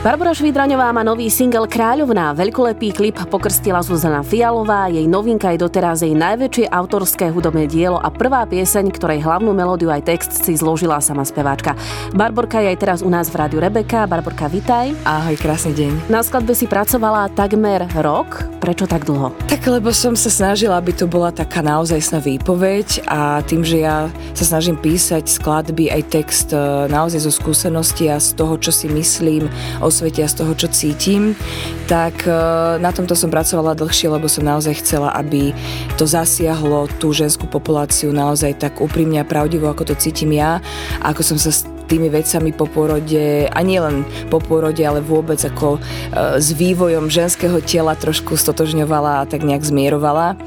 Barbora Švidraňová má nový single Kráľovná. Veľkolepý klip pokrstila Zuzana Fialová, jej novinka je doteraz jej najväčšie autorské hudobné dielo a prvá pieseň, ktorej hlavnú melódiu aj text si zložila sama speváčka. Barborka je aj teraz u nás v rádiu Rebeka. Barborka, vitaj. Ahoj, krásny deň. Na skladbe si pracovala takmer rok. Prečo tak dlho? Tak lebo som sa snažila, aby to bola taká naozajstná výpoveď a tým, že ja sa snažím písať skladby aj text naozaj zo skúsenosti a z toho, čo si myslím, osvetia z toho, čo cítim, tak na tomto som pracovala dlhšie, lebo som naozaj chcela, aby to zasiahlo tú ženskú populáciu naozaj tak úprimne a pravdivo, ako to cítim ja, ako som sa s tými vecami po porode, a nie len po porode, ale vôbec ako s vývojom ženského tela trošku stotožňovala a tak nejak zmierovala.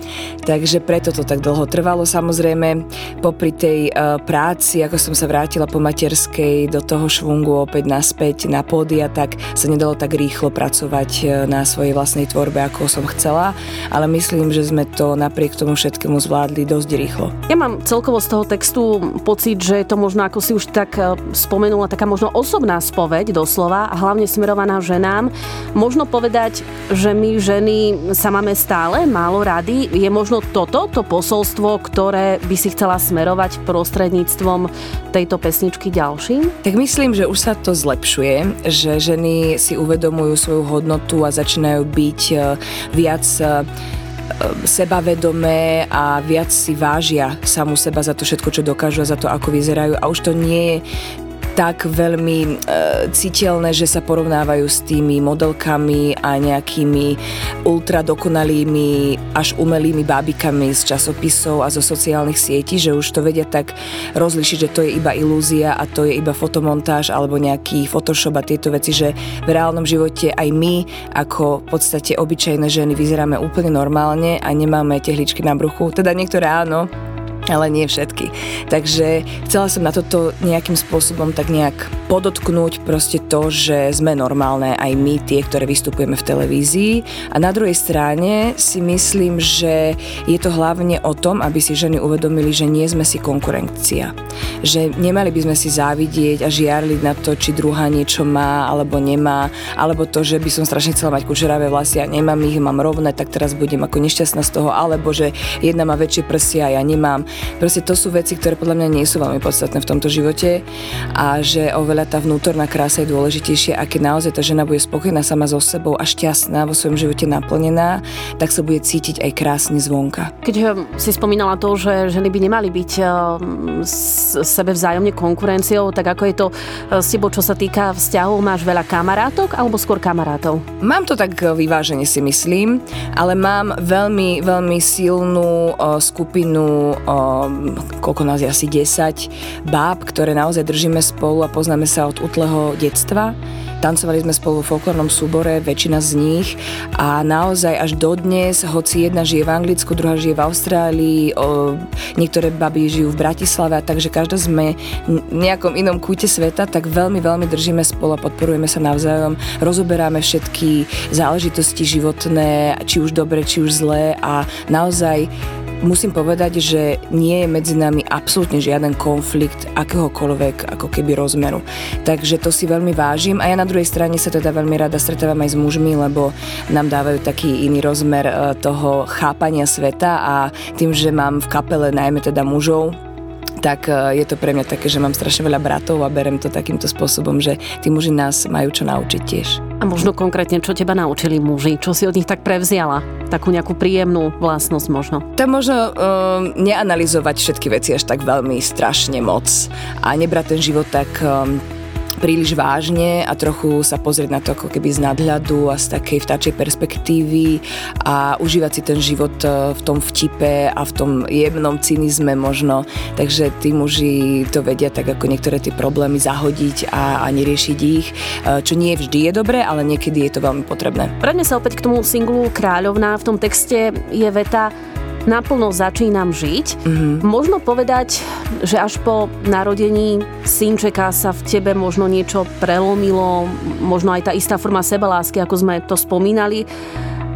Takže preto to tak dlho trvalo, samozrejme. Popri tej práci, ako som sa vrátila po materskej do toho švungu opäť naspäť na pódia, tak sa nedalo tak rýchlo pracovať na svojej vlastnej tvorbe, ako som chcela, ale myslím, že sme to napriek tomu všetkému zvládli dosť rýchlo. Ja mám celkovo z toho textu pocit, že je to možno, ako si už tak spomenula, taká možno osobná spoveď doslova a hlavne smerovaná ženám. Možno povedať, že my ženy sa máme stále málo rady. Je možno toto to posolstvo, ktoré by si chcela smerovať prostredníctvom tejto pesničky ďalším? Tak myslím, že už sa to zlepšuje, že ženy si uvedomujú svoju hodnotu a začínajú byť viac sebavedomé a viac si vážia samu seba za to všetko, čo dokážu a za to, ako vyzerajú. A už to nie je tak veľmi citeľné, že sa porovnávajú s tými modelkami a nejakými ultradokonalými až umelými bábikami z časopisov a zo sociálnych sietí, že už to vedia tak rozlišiť, že to je iba ilúzia a to je iba fotomontáž alebo nejaký Photoshop a tieto veci, že v reálnom živote aj my ako v podstate obyčajné ženy vyzeráme úplne normálne a nemáme tehličky na bruchu, teda niektoré áno, ale nie všetky. Takže chcela som na toto nejakým spôsobom tak nejak podotknúť proste to, že sme normálne aj my, tie, ktoré vystupujeme v televízii. A na druhej strane si myslím, že je to hlavne o tom, aby si ženy uvedomili, že nie sme si konkurencia. Že nemali by sme si závidieť a žiarliť na to, či druhá niečo má alebo nemá, alebo to, že by som strašne chcela mať kučeravé vlasy a nemám ich, mám rovné, tak teraz budem ako nešťastná z toho, alebo že jedna má väčšie prsia a ja nemám. Proste to sú veci, ktoré podľa mňa nie sú veľmi podstatné v tomto živote a že oveľa tá vnútorná krása je dôležitejšia a keď naozaj tá žena bude spokojná sama so sebou a šťastná, vo svojom živote naplnená, tak sa bude cítiť aj krásne zvonka. Keď si spomínala to, že ženy by nemali byť sebe vzájomne konkurenciou, tak ako je to s tebou, čo sa týka vzťahov, máš veľa kamarátok alebo skôr kamarátov? Mám to tak vyvážene, si myslím, ale mám veľmi, veľmi silnú skupinu koľko nás je asi 10 báb, ktoré naozaj držíme spolu a poznáme sa od útleho detstva. Tancovali sme spolu v folklórnom súbore, väčšina z nich a naozaj až dodnes, hoci jedna žije v Anglicku, druhá žije v Austrálii, niektoré baby žijú v Bratislave, takže každá sme v nejakom inom kúte sveta, tak veľmi, veľmi držíme spolu a podporujeme sa navzájom, rozoberáme všetky záležitosti životné, či už dobre, či už zlé a naozaj musím povedať, že nie je medzi nami absolútne žiaden konflikt akéhokoľvek ako keby rozmeru. Takže to si veľmi vážim a ja na druhej strane sa teda veľmi rada stretávam aj s mužmi, lebo nám dávajú taký iný rozmer toho chápania sveta a tým, že mám v kapele najmä teda mužov, tak je to pre mňa také, že mám strašne veľa bratov a berem to takýmto spôsobom, že tí muži nás majú čo naučiť tiež. A možno konkrétne, čo teba naučili muži? Čo si od nich tak prevziala? Takú nejakú príjemnú vlastnosť možno? Tak možno neanalyzovať všetky veci až tak veľmi strašne moc a nebrať ten život tak príliš vážne a trochu sa pozrieť na to ako keby z nadhľadu a z takej vtáčej perspektívy a užívať si ten život v tom vtipe a v tom jemnom cynizme možno. Takže tí muži to vedia tak ako niektoré tie problémy zahodiť a neriešiť ich, čo nie vždy je dobré, ale niekedy je to veľmi potrebné. Vráťme sa opäť k tomu singlu Kráľovná. V tom texte je veta Naplno začínam žiť. Mm-hmm. Možno povedať, že až po narodení synčeka sa v tebe možno niečo prelomilo, možno aj tá istá forma sebalásky, ako sme to spomínali,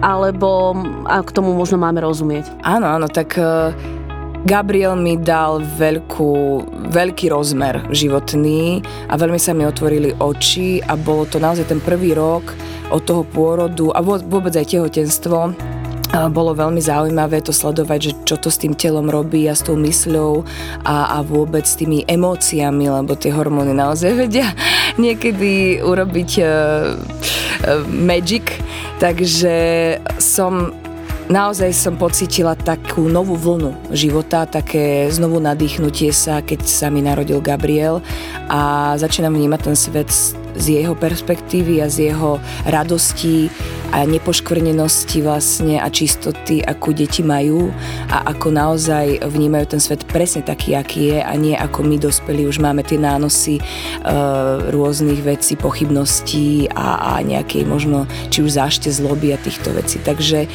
alebo a k tomu možno máme rozumieť. Áno, tak Gabriel mi dal veľký rozmer životný a veľmi sa mi otvorili oči a bolo to naozaj ten prvý rok od toho pôrodu a vôbec aj tehotenstvo. Bolo veľmi zaujímavé to sledovať, že čo to s tým telom robí a s tou mysľou a vôbec s tými emóciami, lebo tie hormóny naozaj vedia niekedy urobiť magic. Takže naozaj som pocítila takú novú vlnu života, také znovu nadýchnutie sa, keď sa mi narodil Gabriel a začínam vnímať ten svet z jeho perspektívy a z jeho radosti a nepoškvrnenosti vlastne a čistoty, ako deti majú a ako naozaj vnímajú ten svet presne taký, aký je a nie ako my dospelí, už máme tie nánosy rôznych vecí, pochybností a nejakej možno či už zášte zloby a týchto vecí. Takže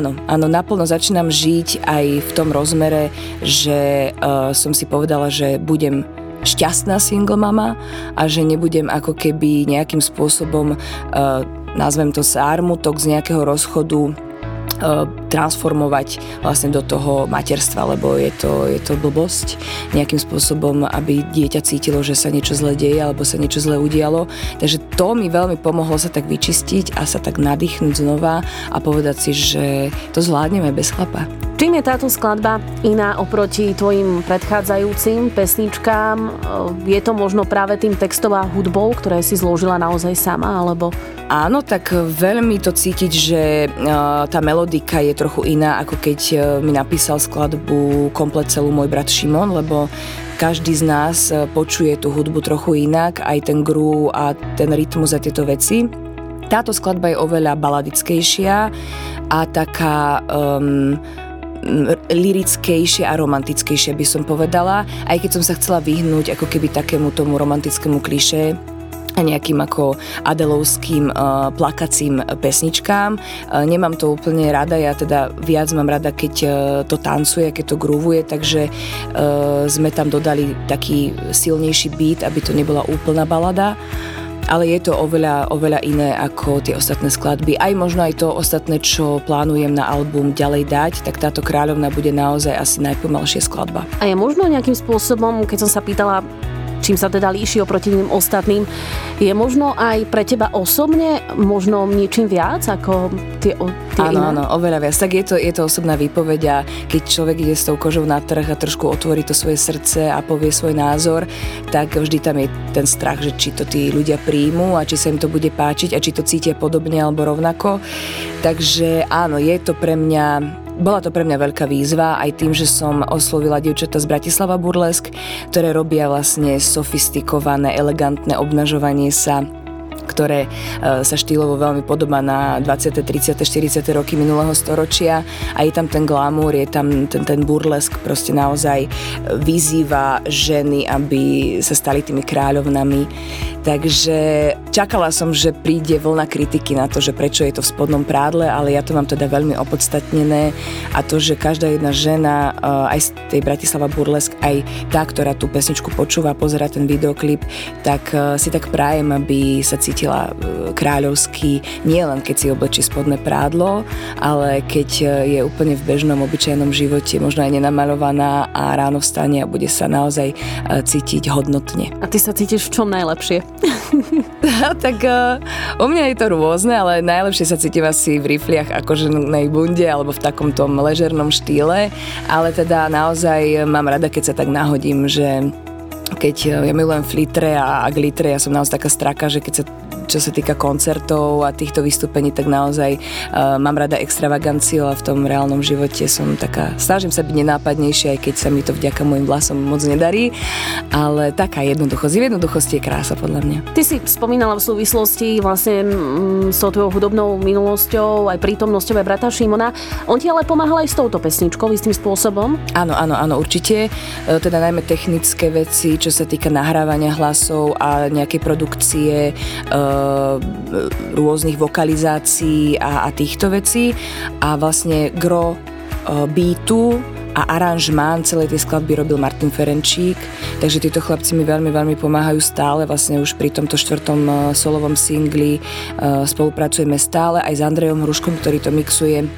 Áno, naplno začínam žiť aj v tom rozmere, že som si povedala, že budem šťastná single mama a že nebudem ako keby nejakým spôsobom, nazvem to zármutok z nejakého rozchodu, transformovať vlastne do toho materstva, lebo je to blbosť nejakým spôsobom, aby dieťa cítilo, že sa niečo zle deje alebo sa niečo zle udialo. Takže to mi veľmi pomohlo sa tak vyčistiť a sa tak nadýchnúť znova a povedať si, že to zvládneme bez chlapa. Čím je táto skladba iná oproti tvojim predchádzajúcim pesničkám? Je to možno práve tým textom a hudbou, ktoré si zložila naozaj sama, alebo? Áno, tak veľmi to cítiť, že tá melodika je trochu iná, ako keď mi napísal skladbu komplet celú môj brat Šimon, lebo každý z nás počuje tú hudbu trochu inak, aj ten groove a ten rytmus a tieto veci. Táto skladba je oveľa baladickejšia a taká lirickejšie a romantickejšie by som povedala, aj keď som sa chcela vyhnúť ako keby takému tomu romantickému klišé a nejakým ako adelovským plakacím pesničkám. Nemám to úplne rada, ja teda viac mám rada, keď to tancuje, keď to groovuje, takže sme tam dodali taký silnejší beat, aby to nebola úplná balada. Ale je to oveľa iné ako tie ostatné skladby. Aj možno aj to ostatné, čo plánujem na album ďalej dať, tak táto Kráľovná bude naozaj asi najpomalšia skladba. A je možno nejakým spôsobom, keď som sa pýtala, čím sa teda líši oproti tým ostatným, je možno aj pre teba osobne možno niečím viac ako tie áno, iné? Áno, oveľa viac. Tak je to osobná výpoveď a keď človek ide s tou kožou na trh a trošku otvorí to svoje srdce a povie svoj názor, tak vždy tam je ten strach, že či to tí ľudia príjmu a či sa im to bude páčiť a či to cítia podobne alebo rovnako. Takže áno, bola to pre mňa veľká výzva, aj tým, že som oslovila dievčatá z Bratislava Burlesk, ktoré robia vlastne sofistikované, elegantné obnažovanie sa, ktoré sa štýlovo veľmi podobá na 20., 30., 40. roky minulého storočia a je tam ten glamour, je tam ten burlesk, proste naozaj vyzýva ženy, aby sa stali tými kráľovnami. Takže čakala som, že príde vlna kritiky na to, že prečo je to v spodnom prádle, ale ja to mám teda veľmi opodstatnené a to, že každá jedna žena, aj z tej Bratislava Burlesk, aj tá, ktorá tú pesničku počúva, pozerá ten videoklip, tak si tak prajem, aby sa cítila kráľovsky, nie len keď si oblečí spodné prádlo, ale keď je úplne v bežnom, obyčajnom živote, možno aj nenamaľovaná a ráno vstane a bude sa naozaj cítiť hodnotne. A ty sa cítiš v čom najlepšie? Tak u mňa je to rôzne, ale najlepšie sa cítim asi v rifliach ako ženej bunde alebo v takom tom ležernom štýle, ale teda naozaj mám rada, keď sa tak nahodím, že keď ja milujem flitre a glitre, ja som naozaj taká straka, že keď sa čo sa týka koncertov a týchto vystúpení, tak naozaj mám rada extravaganciu a v tom reálnom živote som taká, snažím sa byť nenápadnejšia, aj keď sa mi to vďaka môjim vlasom moc nedarí, ale taká jednoduchosť. V jednoduchosti je krása podľa mňa. Ty si spomínala v súvislosti vlastne s tou tvojou hudobnou minulosťou, aj prítomnosťou aj brata Šimona. On ti ale pomáhal aj s touto pesničkou istým spôsobom? Áno, určite. Teda najmä technické veci, čo sa týka nahrávania hlasov a nejakej produkcie, rôznych vokalizácií a týchto vecí a vlastne gro beatu a aranžmán celej tej skladby robil Martin Ferenčík, takže títo chlapci mi veľmi, veľmi pomáhajú stále, vlastne už pri tomto 4. solovom singli spolupracujeme stále aj s Andrejom Hruškom, ktorý to mixuje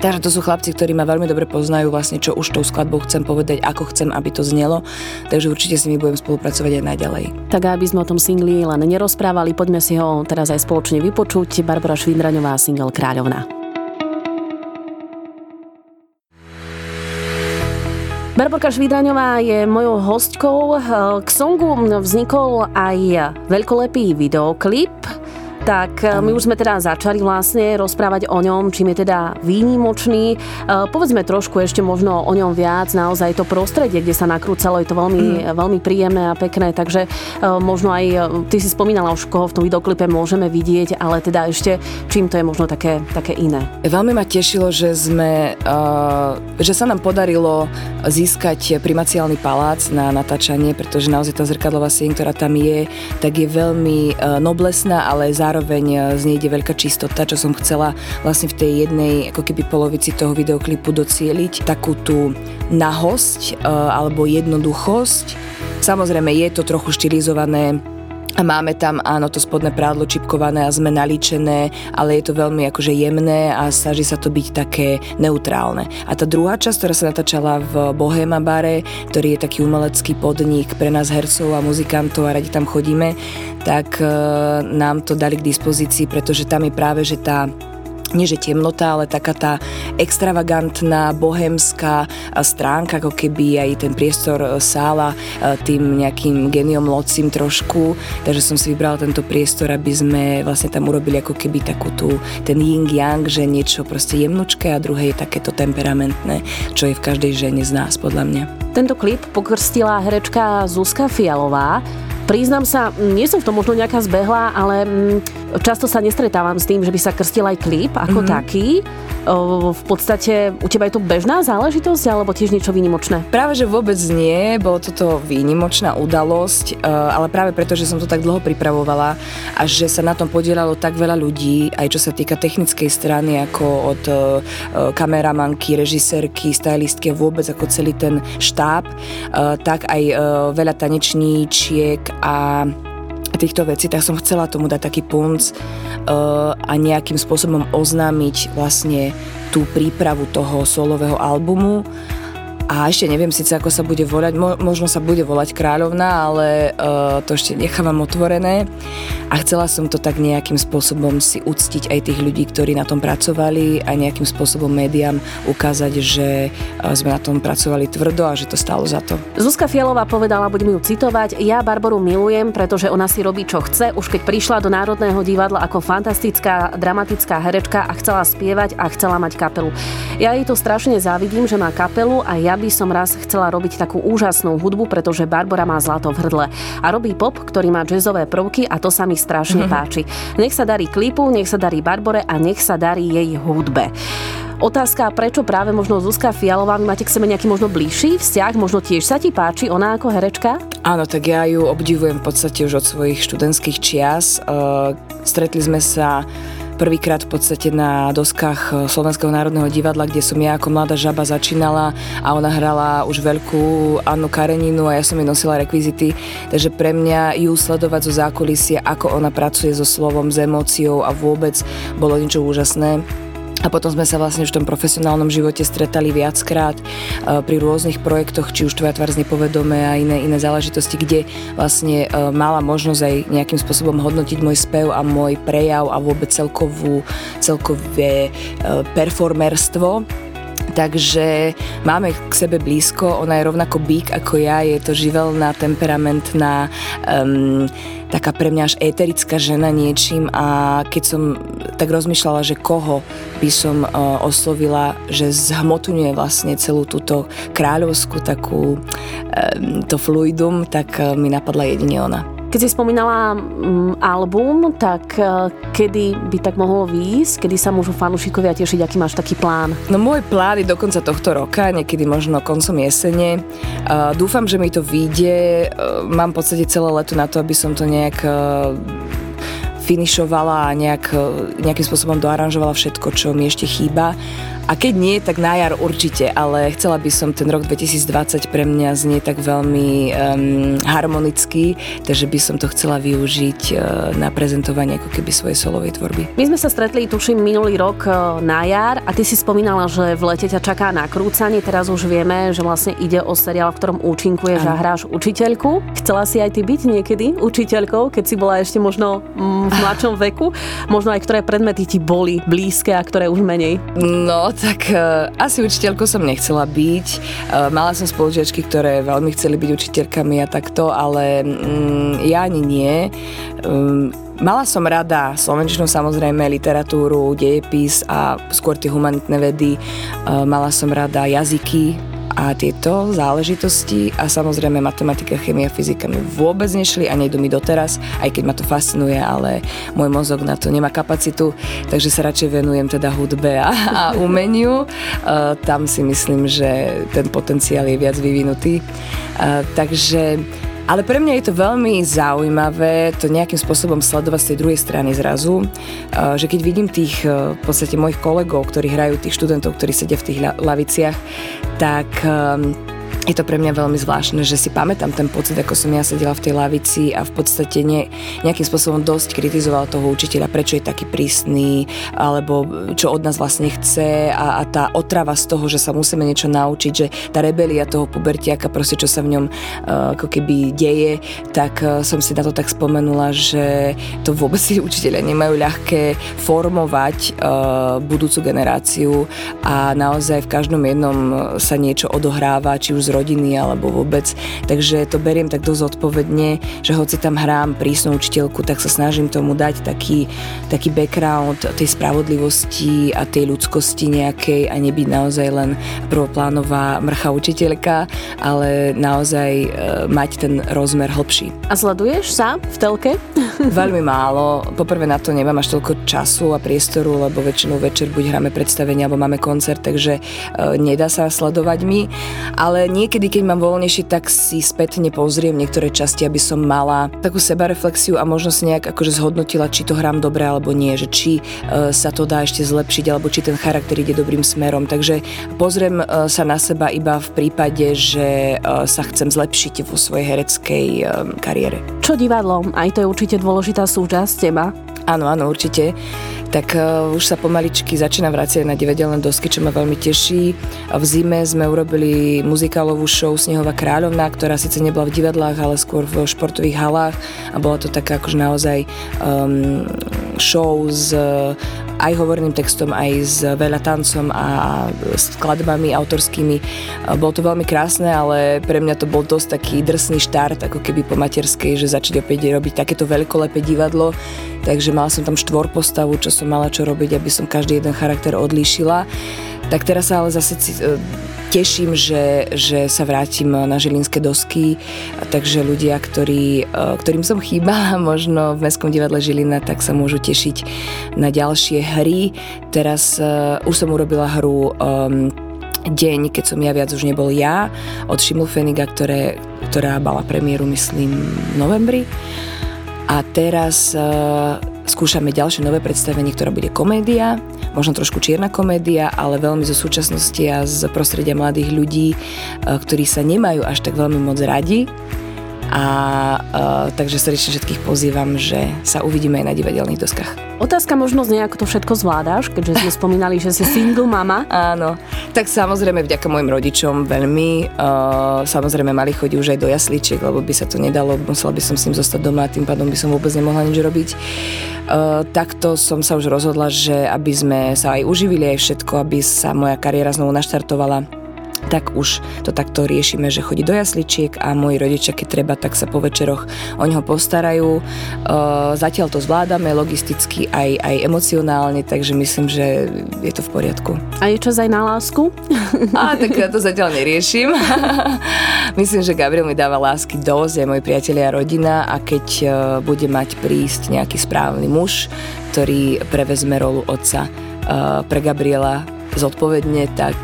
Takže to sú chlapci, ktorí ma veľmi dobre poznajú, vlastne čo už tou skladbou chcem povedať, ako chcem, aby to znelo. Takže určite s nimi budem spolupracovať aj naďalej. Tak aby sme o tom singli len nerozprávali, poďme si ho teraz aj spoločne vypočuť. Barbora Švidraňová, single Kráľovná. Barborka Švidraňová je mojou hostkou. K songu vznikol aj veľkolepý videoklip. Tak my už sme teda začali vlastne rozprávať o ňom, čím je teda výnimočný. Povedzme trošku ešte možno o ňom viac, naozaj to prostredie, kde sa nakrúcalo, je to veľmi príjemné a pekné, takže možno aj, ty si spomínala už, koho v tom videoklipe môžeme vidieť, ale teda ešte, čím to je možno také iné. Veľmi ma tešilo, že sa nám podarilo získať Primaciálny palác na natáčanie, pretože naozaj tá zrkadlová sieň, ktorá tam je, tak je veľmi noblesná, ale zároveň z nej ide veľká čistota, čo som chcela vlastne v tej jednej ako keby polovici toho videoklipu docieliť. Takú tú nahosť alebo jednoduchosť. Samozrejme je to trochu štilizované a máme tam, áno, to spodné prádlo čipkované a sme nalíčené, ale je to veľmi akože jemné a snaží sa to byť také neutrálne. A tá druhá časť, ktorá sa natáčala v Bohéma bare, ktorý je taký umelecký podnik pre nás hercov a muzikantov a radi tam chodíme, tak nám to dali k dispozícii, pretože tam je práve, že tá nie že temnota, ale taká tá extravagantná, bohemská stránka, ako keby aj ten priestor sála tým nejakým geniom locím trošku. Takže som si vybrala tento priestor, aby sme vlastne tam urobili ako keby takú tú, ten yin-yang, že niečo proste jemnočké a druhé je takéto temperamentné, čo je v každej žene z nás, podľa mňa. Tento klip pokrstila herečka Zuzka Fialová. Priznám sa, nie som v tom možno nejaká zbehla, ale často sa nestretávam s tým, že by sa krstil aj klip ako taký. V podstate u teba je to bežná záležitosť alebo tiež niečo výnimočné? Práve že vôbec nie, bolo toto výnimočná udalosť, ale práve preto, že som to tak dlho pripravovala a že sa na tom podielalo tak veľa ľudí, aj čo sa týka technickej strany, ako od kameramanky, režisérky, stylistky, vôbec ako celý ten štáb, tak aj veľa tanečníčiek a týchto vecí, tak som chcela tomu dať taký punc a nejakým spôsobom oznámiť vlastne tú prípravu toho solového albumu. A ešte neviem síce, ako sa bude volať, možno sa bude volať Kráľovná, ale to ešte nechávam otvorené. A chcela som to tak nejakým spôsobom si uctiť aj tých ľudí, ktorí na tom pracovali a nejakým spôsobom médiám ukázať, že sme na tom pracovali tvrdo a že to stálo za to. Zuzka Fialová povedala, budem ju citovať, ja Barboru milujem, pretože ona si robí, čo chce. Už keď prišla do Národného divadla ako fantastická, dramatická herečka a chcela spievať a chcela mať kapelu. Ja jej to strašne závidím, že má kapelu a ja by som raz chcela robiť takú úžasnú hudbu, pretože Barbora má zlato v hrdle a robí pop, ktorý má jazzové prvky a to sa mi strašne páči. Nech sa darí klipu, nech sa darí Barbore a nech sa darí jej hudbe. Otázka, prečo práve možno Zuzka Fialová, máte k sebe nejaký možno bližší vzťah, možno tiež sa ti páči ona ako herečka? Áno, tak ja ju obdivujem v podstate už od svojich študentských čias. Stretli sme sa prvýkrát v podstate na doskách Slovenského národného divadla, kde som ja ako mladá žaba začínala a ona hrala už veľkú Annu Kareninu a ja som jej nosila rekvizity. Takže pre mňa ju sledovať zo zákulisie, ako ona pracuje so slovom, s emóciou a vôbec bolo niečo úžasné. A potom sme sa vlastne už v tom profesionálnom živote stretali viackrát pri rôznych projektoch, či už Tvoja tvár z nepovedomé a iné záležitosti, kde vlastne mala možnosť aj nejakým spôsobom hodnotiť môj spev a môj prejav a vôbec celkové performerstvo. Takže máme k sebe blízko, ona je rovnako bík ako ja, je to živelná, temperamentná, taká pre mňa až éterická žena niečím a keď som tak rozmýšľala, že koho by som oslovila, že zhmotňuje vlastne celú túto kráľovskú takú to fluidum, tak mi napadla jedine ona. Keď si spomínala album, tak kedy by tak mohlo výjsť? Kedy sa môžu fanúšikovia tešiť? Aký máš taký plán? No môj plán je do konca tohto roka, niekedy možno koncom jesene. Dúfam, že mi to vyjde. Mám v podstate celé leto na to, aby som to nejak finišovala a nejakým spôsobom doaranžovala všetko, čo mi ešte chýba. A keď nie, tak na jar určite, ale chcela by som ten rok 2020 pre mňa znie tak veľmi harmonický, takže by som to chcela využiť na prezentovanie ako keby svojej solovej tvorby. My sme sa stretli, tuším, minulý rok na jar a ty si spomínala, že v lete ťa čaká nakrúcanie, teraz už vieme, že vlastne ide o seriál, v ktorom účinkuješ a hráš učiteľku. Chcela si aj ty byť niekedy učiteľkou, keď si bola ešte možno v mladšom veku, možno aj ktoré predmety ti boli blízke a ktoré už menej? No, tak asi učiteľkou som nechcela byť. Mala som spolužiačky, ktoré veľmi chceli byť učiteľkami a takto, ale ja ani nie. Mala som rada slovenčinu, samozrejme, literatúru, dejepis a skôr tie humanitné vedy. Mala som rada jazyky a tieto záležitosti a samozrejme matematika, chemia, fyzika mi vôbec nešli a nejdu mi doteraz, aj keď ma to fascinuje, ale môj mozog na to nemá kapacitu, takže sa radšej venujem teda hudbe a umeniu. Tam si myslím, že ten potenciál je viac vyvinutý. Ale pre mňa je to veľmi zaujímavé to nejakým spôsobom sledovať z tej druhej strany zrazu, že keď vidím tých v podstate mojich kolegov, ktorí hrajú tých študentov, ktorí sedia v tých laviciach, tak je to pre mňa veľmi zvláštne, že si pamätám ten pocit, ako som ja sedela v tej lavici a v podstate nejakým spôsobom dosť kritizovala toho učiteľa, prečo je taký prísny, alebo čo od nás vlastne chce a tá otrava z toho, že sa musíme niečo naučiť, že tá rebelia toho pubertiaka, proste čo sa v ňom ako keby deje, tak som si na to tak spomenula, že to vôbec si učiteľia nemajú ľahké formovať budúcu generáciu a naozaj v každom jednom sa niečo odohráva, či už rodiny alebo vôbec. Takže to beriem tak dosť odpovedne, že hoci tam hrám prísnu učiteľku, tak sa snažím tomu dať taký background tej spravodlivosti a tej ľudskosti nejakej a nebyť naozaj len prvoplánová mrcha učiteľka, ale naozaj mať ten rozmer hlbší. A sleduješ sa v telke? Veľmi málo. Poprvé na to nemám až toľko času a priestoru, lebo väčšinou večer buď hráme predstavenie alebo máme koncert, takže nedá sa sledovať mi, ale niekedy, keď mám voľnejšie, tak si spätne pozriem niektoré časti, aby som mala takú sebareflexiu a možno si nejak akože zhodnotila, či to hrám dobre alebo nie, že či sa to dá ešte zlepšiť, alebo či ten charakter ide dobrým smerom. Takže pozriem sa na seba iba v prípade, že sa chcem zlepšiť vo svojej hereckej kariére. Čo divadlo? Aj to je určite dôležitá súčasť teba. Áno, určite. Tak už sa pomaličky začína vrácať na divadelné dosky, čo ma veľmi teší. V zime sme urobili muzikálovú show Snehová kráľovná, ktorá síce nebola v divadlách, ale skôr v športových halách a bola to taká akože naozaj show s aj hovorným textom, aj s veľa tancom a skladbami autorskými. Bolo to veľmi krásne, ale pre mňa to bol dosť taký drsný štart, ako keby po materskej, že začať opäť robiť takéto veľkolepé divadlo. Takže mala som tam 4 postavu, čo som mala čo robiť, aby som každý jeden charakter odlíšila. Tak teraz sa ale zase teším, že sa vrátim na žilinské dosky, takže ľudia, ktorým som chýbala možno v Mestskom divadle Žilina, tak sa môžu tešiť na ďalšie hry. Teraz už som urobila hru Deň, keď som ja viac už nebol ja od Šimlfeniga, ktorá mala premiéru, myslím, v novembri. A teraz skúšame ďalšie nové predstavenie, ktorá bude komédia, možno trošku čierna komédia, ale veľmi zo súčasnosti a z prostredia mladých ľudí, ktorí sa nemajú až tak veľmi moc radi. Takže srdečne všetkých pozývam, že sa uvidíme aj na divadelných doskách. Otázka možno znie, ako to všetko zvládáš, keďže sme spomínali, že si single mama. Áno, tak samozrejme vďaka mojim rodičom veľmi. Samozrejme mali chodí už aj do jasličiek, lebo by sa to nedalo, musela by som s ním zostať doma a tým pádom by som vôbec nemohla nič robiť. Takto som sa už rozhodla, že aby sme sa aj uživili aj všetko, aby sa moja kariéra znovu naštartovala. Tak už to takto riešime, že chodí do jasličiek a moji rodičia, keď treba, tak sa po večeroch o ňoho postarajú. Zatiaľ to zvládame logisticky aj emocionálne, takže myslím, že je to v poriadku. A je čas aj na lásku? Tak ja to zatiaľ neriešim. Myslím, že Gabriel mi dáva lásky dosť, aj moji priatelia a rodina, a keď bude mať prísť nejaký správny muž, ktorý prevezme rolu otca pre Gabriela, zodpovedne, tak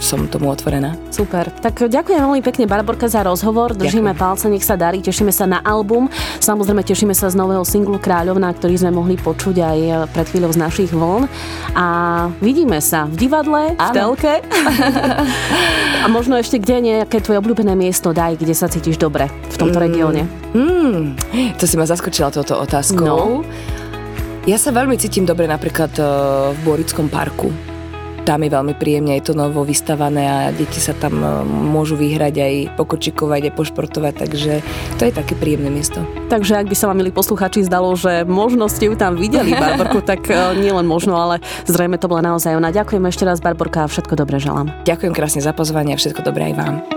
som tomu otvorená. Super. Tak ďakujem veľmi pekne, Barborka, za rozhovor. Držíme palce, nech sa darí, tešíme sa na album. Samozrejme tešíme sa z nového singlu Kráľovná, ktorý sme mohli počuť aj pred chvíľou z našich vln. A vidíme sa v divadle, v telke. A možno ešte kde nejaké tvoje obľúbené miesto, daj, kde sa cítiš dobre v tomto regióne. To si ma zaskočila touto otázkou. No. Ja sa veľmi cítim dobre napríklad v Bôrickom parku. Tam je veľmi príjemne, je to novo vystavané a deti sa tam môžu vyhrať aj pokočikovať, aj pošportovať, takže to je také príjemné miesto. Takže ak by sa vám, milí poslucháči, zdalo, že možno ste ju tam videli, Barborku, tak nielen možno, ale zrejme to bola naozaj ona. Ďakujem ešte raz, Barborka, a všetko dobré želám. Ďakujem krásne za pozvanie a všetko dobré aj vám.